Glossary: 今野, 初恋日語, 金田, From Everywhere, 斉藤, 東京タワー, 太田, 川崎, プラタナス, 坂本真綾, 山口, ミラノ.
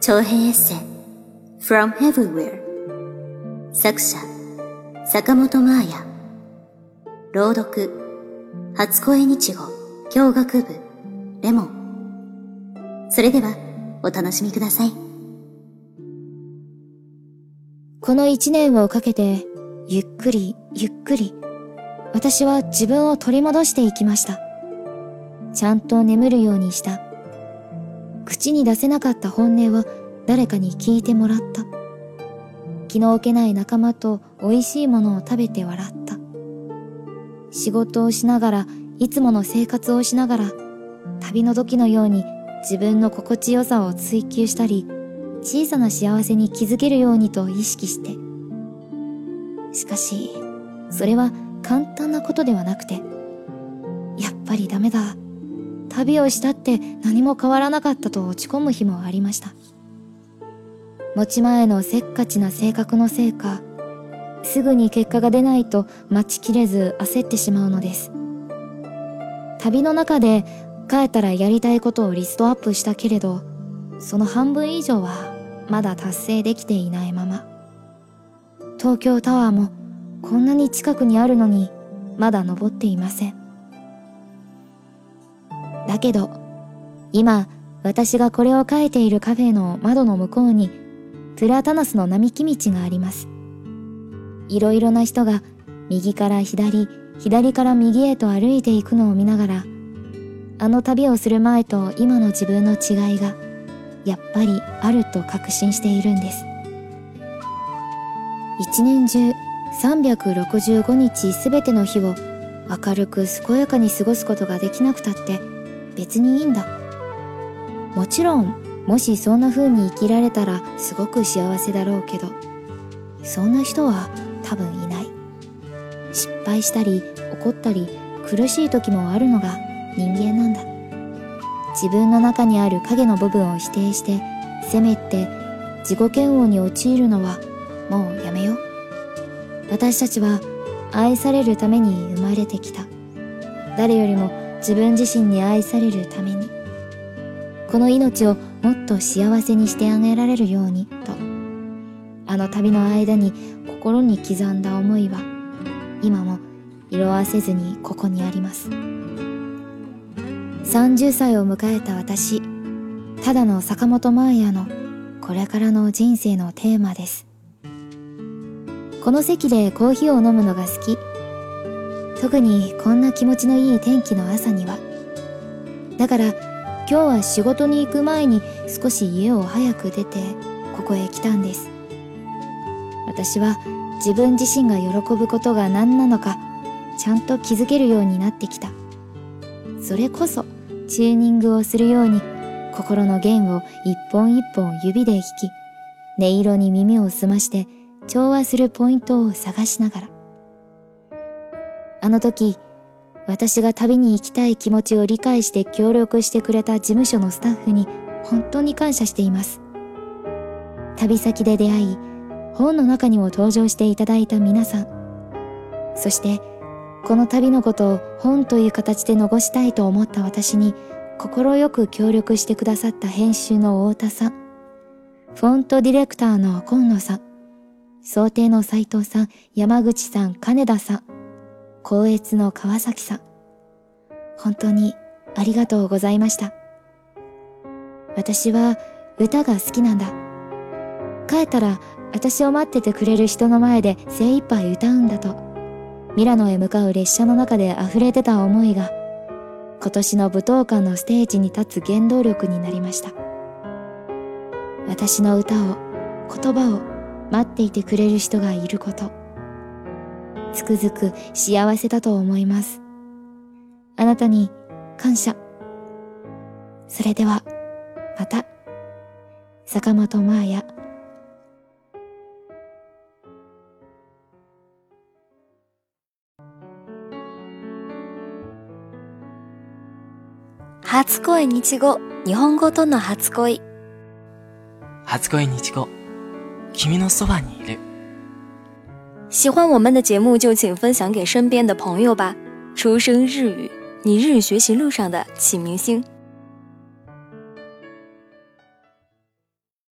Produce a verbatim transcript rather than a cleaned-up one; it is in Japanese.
長編エッセイ From Everywhere 作者坂本真綾朗読初恋日語教学部レモン。それではお楽しみください。この一年をかけてゆっくりゆっくり私は自分を取り戻していきました。ちゃんと眠るようにした。口に出せなかった本音を誰かに聞いてもらった。気の置けない仲間と美味しいものを食べて笑った。仕事をしながら、いつもの生活をしながら、旅の時のように自分の心地よさを追求したり、小さな幸せに気づけるようにと意識して。しかし、それは簡単なことではなくて、やっぱりダメだ。旅をしたって何も変わらなかったと落ち込む日もありました。持ち前のせっかちな性格のせいか、すぐに結果が出ないと待ちきれず焦ってしまうのです。旅の中で帰ったらやりたいことをリストアップしたけれど、その半分以上はまだ達成できていないまま。東京タワーもこんなに近くにあるのにまだ登っていません。だけど、今、私がこれを書いているカフェの窓の向こうに、プラタナスの並木道があります。いろいろな人が、右から左、左から右へと歩いていくのを見ながら、あの旅をする前と今の自分の違いが、やっぱりあると確信しているんです。一年中、さんびゃくろくじゅうごにちすべての日を、明るく健やかに過ごすことができなくたって、別にいいんだ。もちろん、もしそんな風に生きられたらすごく幸せだろうけど、そんな人は多分いない。失敗したり、怒ったり、苦しい時もあるのが人間なんだ。自分の中にある影の部分を否定して、せめて自己嫌悪に陥るのはもうやめよう。私たちは愛されるために生まれてきた。誰よりも自分自身に愛されるために、この命をもっと幸せにしてあげられるようにと、あの旅の間に心に刻んだ思いは今も色あせずにここにあります。さんじゅっさいを迎えた私、ただの坂本真綾のこれからの人生のテーマです。この席でコーヒーを飲むのが好き。特にこんな気持ちのいい天気の朝には。だから今日は仕事に行く前に少し家を早く出てここへ来たんです。私は自分自身が喜ぶことが何なのかちゃんと気づけるようになってきた。それこそチューニングをするように心の弦を一本一本指で弾き、音色に耳を澄まして調和するポイントを探しながら。あの時、私が旅に行きたい気持ちを理解して協力してくれた事務所のスタッフに本当に感謝しています。旅先で出会い、本の中にも登場していただいた皆さん。そして、この旅のことを本という形で残したいと思った私に、心よく協力してくださった編集の太田さん、フォントディレクターの今野さん、想定の斉藤さん、山口さん、金田さん、高越の川崎さん、本当にありがとうございました。私は歌が好きなんだ。帰ったら私を待っててくれる人の前で精一杯歌うんだと、ミラノへ向かう列車の中で溢れ出た思いが、今年の舞踏会のステージに立つ原動力になりました。私の歌を、言葉を待っていてくれる人がいること。つくづく幸せだと思います。あなたに感謝。それでは、また。坂本真綾。初恋日語、日本語との初恋。初恋日語、君のそばにいる。喜欢我们的节目就请分享给身边的朋友吧。出生日语，你日语学习路上的启明星。